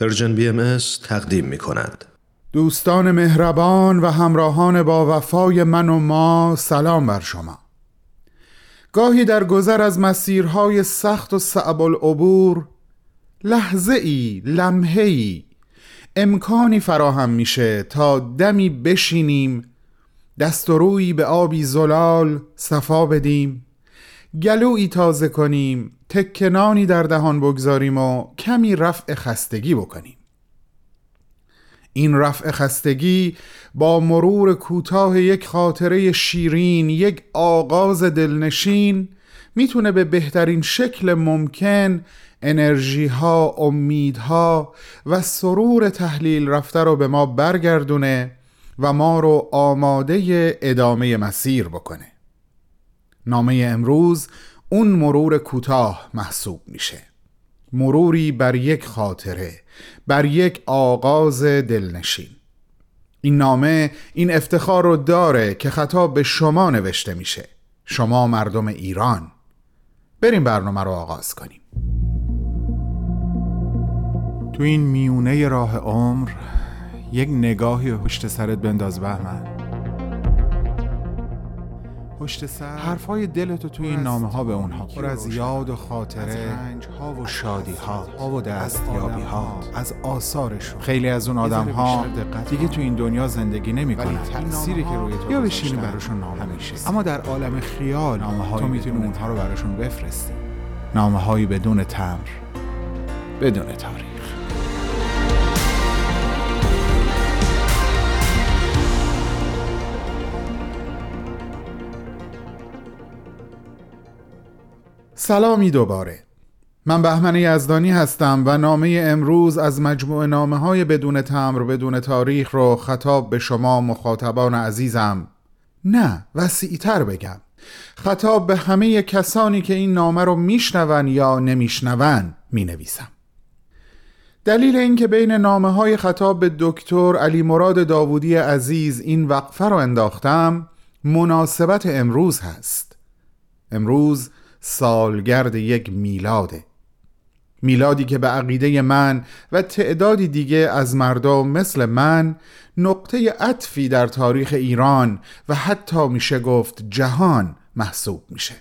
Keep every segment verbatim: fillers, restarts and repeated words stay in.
هرزن بی ام اس تقدیم می کند. دوستان مهربان و همراهان با وفای من و ما، سلام بر شما. گاهی در گذر از مسیرهای سخت و صعب العبور لحظه ای، لمحه ای، امکانی فراهم میشه تا دمی بشینیم، دست و روی به آبی زلال صفا بدیم، گلویی تازه کنیم، تکنانی در دهان بگذاریم و کمی رفع خستگی بکنیم. این رفع خستگی با مرور کوتاه یک خاطره شیرین، یک آغاز دلنشین، میتونه به بهترین شکل ممکن انرژی‌ها، امیدها و سرور تحلیل رفته رو به ما برگردونه و ما رو آماده ادامه مسیر بکنه. نامه امروز اون مرور کوتاه محسوب میشه، مروری بر یک خاطره، بر یک آغاز دلنشین. این نامه این افتخار رو داره که خطاب به شما نوشته میشه، شما مردم ایران. بریم برنامه رو آغاز کنیم. تو این میونه راه عمر یک نگاهی پشت سرت بنداز بهمن. پشت سر حرفای دلتو توی این نامه ها به اونها پر از یاد و خاطره، از رنج ها و شادی ها و دستیابی ها، از آثارشون. خیلی از اون آدم ها دیگه تو این دنیا زندگی نمی کنن، تأثیری که روی تو یا بشینی براشون نامه میشه، اما در عالم خیال تو میتونی اونها رو براشون بفرستی. نامه هایی بدون تمر، بدون تاریخ. سلامی دوباره. من بهمن یزدانی هستم و نامه امروز از مجموعه نامه‌های بدون تمر، بدون تاریخ رو خطاب به شما مخاطبان عزیزم، نه وسیع‌تر بگم، خطاب به همه کسانی که این نامه رو میشنون یا نمیشنون مینویسم. دلیل این که بین نامه‌های خطاب به دکتر علی مراد داوودی عزیز این وقفه رو انداختم، مناسبت امروز هست. امروز سالگرد یک میلاده، میلادی که به عقیده من و تعدادی دیگه از مردم مثل من نقطه عطفی در تاریخ ایران و حتی میشه گفت جهان محسوب میشه.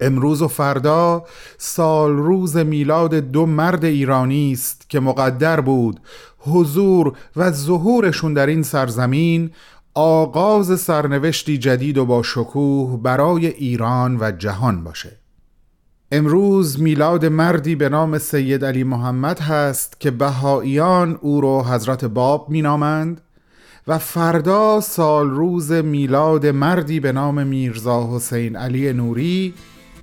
امروز و فردا سال روز میلاد دو مرد ایرانی است که مقدر بود حضور و ظهورشون در این سرزمین آغاز سرنوشتی جدید و با شکوه برای ایران و جهان باشه. امروز میلاد مردی به نام سید علی محمد هست که بهائیان او رو حضرت باب می نامند و فردا سال روز میلاد مردی به نام میرزا حسین علی نوری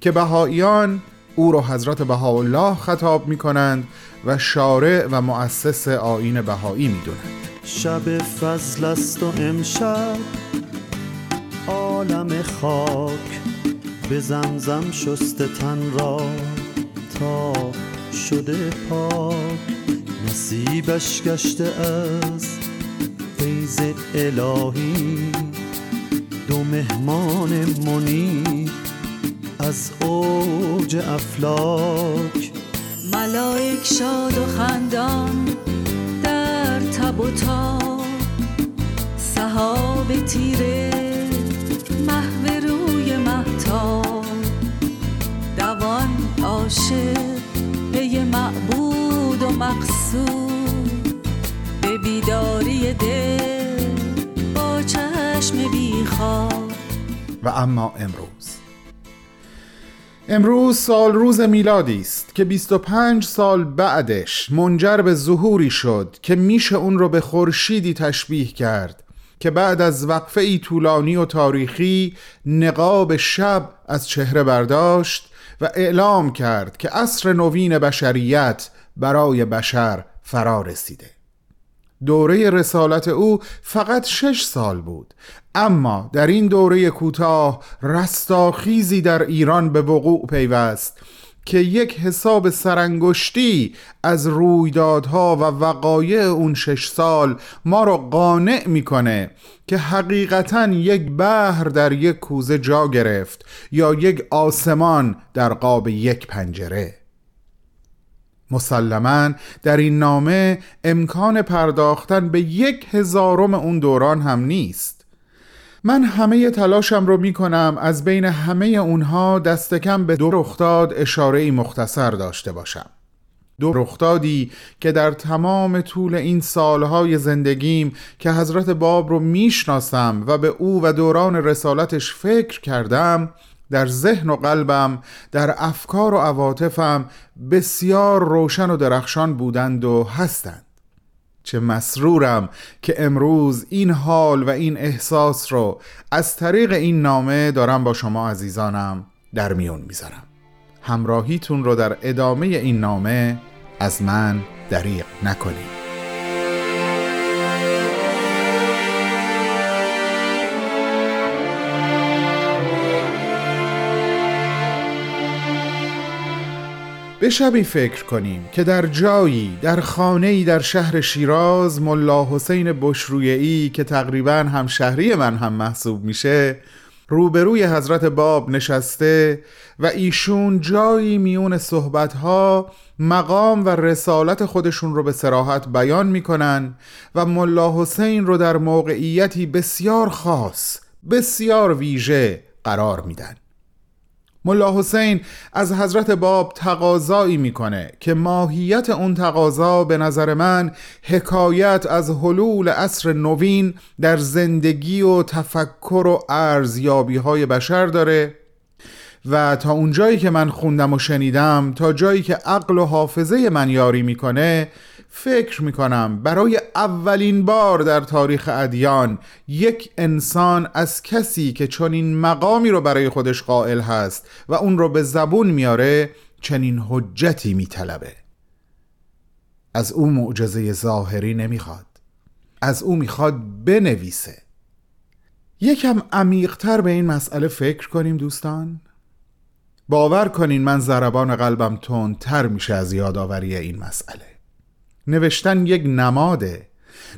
که بهائیان او رو حضرت بهاءالله خطاب می کنند و شارع و مؤسس آیین بهائی می دونند. شب فضل است و امشب عالم خاک، به زمزم شسته تن را تا شده پاک، نصیبش گشته از فیض الهی، دو مهمان منی از اوج افلاک. ملائک شاد و خندان تب و تاب، سحاب تیره محو روی مهتاب، دوان عاشق پی معبود و مقصود، به بیداری دل با چشم بیخواب. و اما امروز امروز سال روز میلادی است که بیست و پنج سال بعدش منجر به ظهوری شد که میشه اون رو به خورشیدی تشبیه کرد که بعد از وقفه ای طولانی و تاریخی نقاب شب از چهره برداشت و اعلام کرد که عصر نوین بشریت برای بشر فرا رسیده. دوره رسالت او فقط شش سال بود، اما در این دوره کوتاه رستاخیزی در ایران به وقوع پیوست که یک حساب سرانگشتی از رویدادها و وقایع اون شش سال ما رو قانع میکنه که حقیقتاً یک بحر در یک کوزه جا گرفت یا یک آسمان در قاب یک پنجره. مسلماً در این نامه امکان پرداختن به یک هزارم اون دوران هم نیست. من همه تلاشم رو می کنم از بین همه اونها دست کم به دو رخداد اشاره‌ای مختصر داشته باشم. دو رخدادی که در تمام طول این سالهای زندگیم که حضرت باب رو میشناسم و به او و دوران رسالتش فکر کردم، در ذهن و قلبم، در افکار و عواطفم بسیار روشن و درخشان بودند و هستند. چه مسرورم که امروز این حال و این احساس رو از طریق این نامه دارم با شما عزیزانم در میون میذارم. همراهیتون رو در ادامه این نامه از من دریغ نکنید. به شبی فکر کنیم که در جایی، در خانه‌ای در شهر شیراز، ملا حسین بشرویه‌ای که تقریباً هم شهری من هم محسوب میشه، روبروی حضرت باب نشسته و ایشون جایی میون صحبتها مقام و رسالت خودشون رو به صراحت بیان میکنن و ملا حسین رو در موقعیتی بسیار خاص، بسیار ویژه قرار میدن. ملا حسین از حضرت باب تقاضایی میکنه که ماهیت اون تقاضا به نظر من حکایت از حلول عصر نوین در زندگی و تفکر و ارزیابی های بشر داره و تا اون جایی که من خوندم و شنیدم، تا جایی که عقل و حافظه من یاری میکنه، فکر میکنم برای اولین بار در تاریخ ادیان یک انسان از کسی که چنین مقامی رو برای خودش قائل هست و اون رو به زبون میاره چنین حجتی میطلبه. از او معجزه ظاهری نمیخواد، از او میخواد بنویسه. یکم عمیق‌تر به این مسئله فکر کنیم دوستان. باور کنین من ضربان قلبم تندتر میشه از یادآوری این مسئله. نوشتن یک نماده،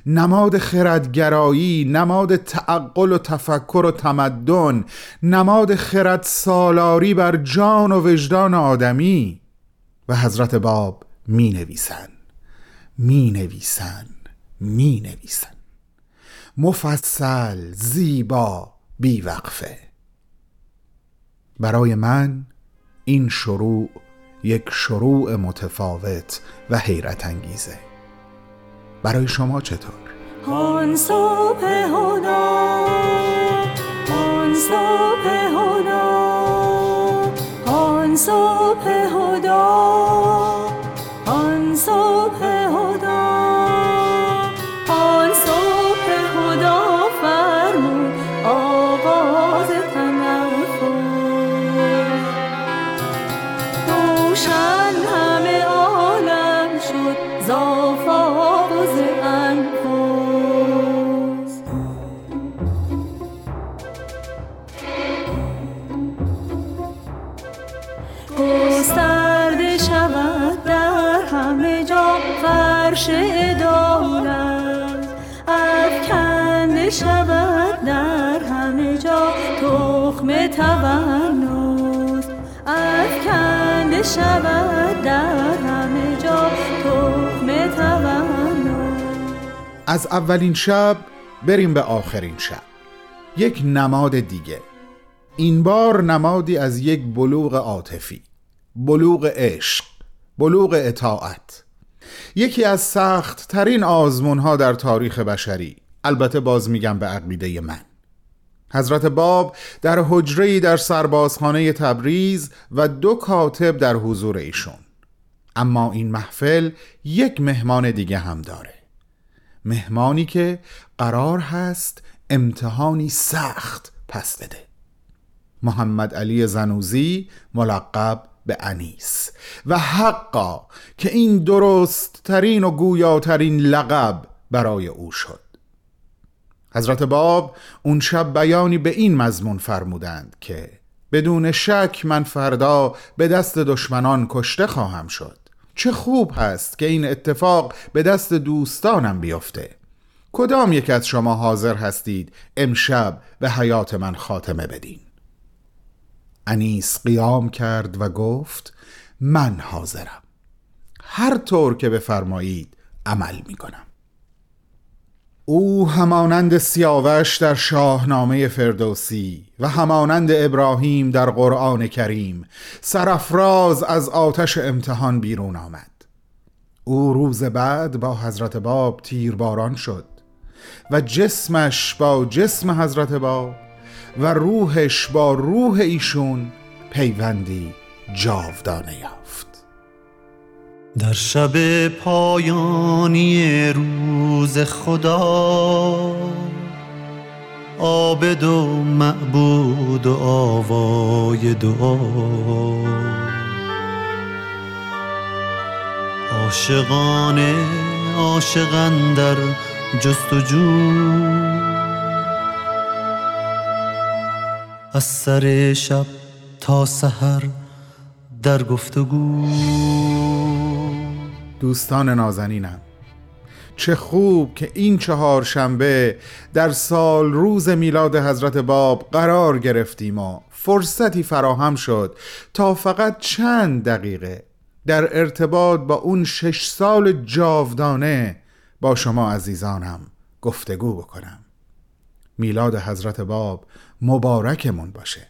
نماد خردگرایی، نماد تعقل و تفکر و تمدن، نماد خرد سالاری بر جان و وجدان آدمی. و حضرت باب می نویسن می نویسن می نویسن مفصل، زیبا، بیوقفه. برای من این شروع یک شروع متفاوت و حیرت انگیزه. برای شما چطور؟ آن صبح هنا، آن صبح هنا، آن صبح هنا، آن صبح هنا، آن صبح هنا فرمود آغاز شان. همه عالم شد زافاز انفاس. گسترده شود در همه جا فرش عدالت، افکنده شود در همه جا تخم تونس، افکنده شبت در همه جا تخم تونس. از اولین شب بریم به آخرین شب. یک نماد دیگه، این بار نمادی از یک بلوغ عاطفی، بلوغ عشق، بلوغ اطاعت، یکی از سخت ترین آزمون ها در تاریخ بشری. البته باز میگم به عقیده من. حضرت باب در حجره‌ای در سربازخانه تبریز و دو کاتب در حضور ایشون. اما این محفل یک مهمان دیگه هم داره، مهمانی که قرار هست امتحانی سخت پس بده. محمد علی زنوزی ملقب به انیس. و حقا که این درست ترین و گویاترین لقب برای او شد. حضرت باب اون شب بیانی به این مضمون فرمودند که بدون شک من فردا به دست دشمنان کشته خواهم شد. چه خوب هست که این اتفاق به دست دوستانم بیفته. کدام یک از شما حاضر هستید امشب به حیات من خاتمه بدین؟ انیس قیام کرد و گفت من حاضرم. هر طور که بفرمایید عمل می کنم. او همانند سیاوش در شاهنامه فردوسی و همانند ابراهیم در قرآن کریم سرافراز از آتش امتحان بیرون آمد. او روز بعد با حضرت باب تیرباران شد و جسمش با جسم حضرت باب و روحش با روح ایشون پیوندی جاودانه یافت. در شب پایانی روز خدا، عابد و معبود و آوای دعا، عاشقانه عاشقان در جستجو، از سر شب تا سحر در گفتگو. دوستان نازنینم، چه خوب که این چهار شنبه در سال روز میلاد حضرت باب قرار گرفتیم و فرصتی فراهم شد تا فقط چند دقیقه در ارتباط با اون شش سال جاودانه با شما عزیزانم گفتگو بکنم. میلاد حضرت باب مبارکمون باشه.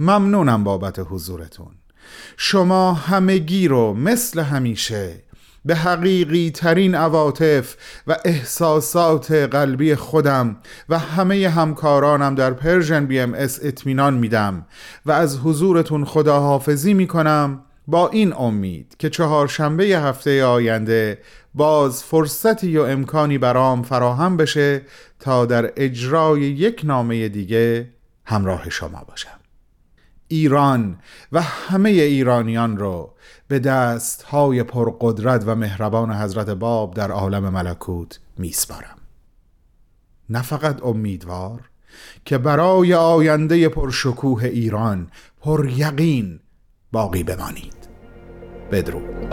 ممنونم بابت حضورتون. شما همگی رو مثل همیشه به حقیقی ترین عواطف و احساسات قلبی خودم و همه همکارانم در پرژن بی ام اس اطمینان میدم و از حضورتون خداحافظی میکنم، با این امید که چهارشنبه هفته آینده باز فرصتی و امکانی برام فراهم بشه تا در اجرای یک نامه دیگه همراه شما باشم. ایران و همه ایرانیان رو به دست‌های پرقدرت و مهربان حضرت باب در عالم ملکوت میسپارم. نه فقط امیدوار که برای آینده پرشکوه ایران پریقین باقی بمانید. بدرود.